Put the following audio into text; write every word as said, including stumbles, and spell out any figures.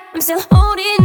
I'm still holding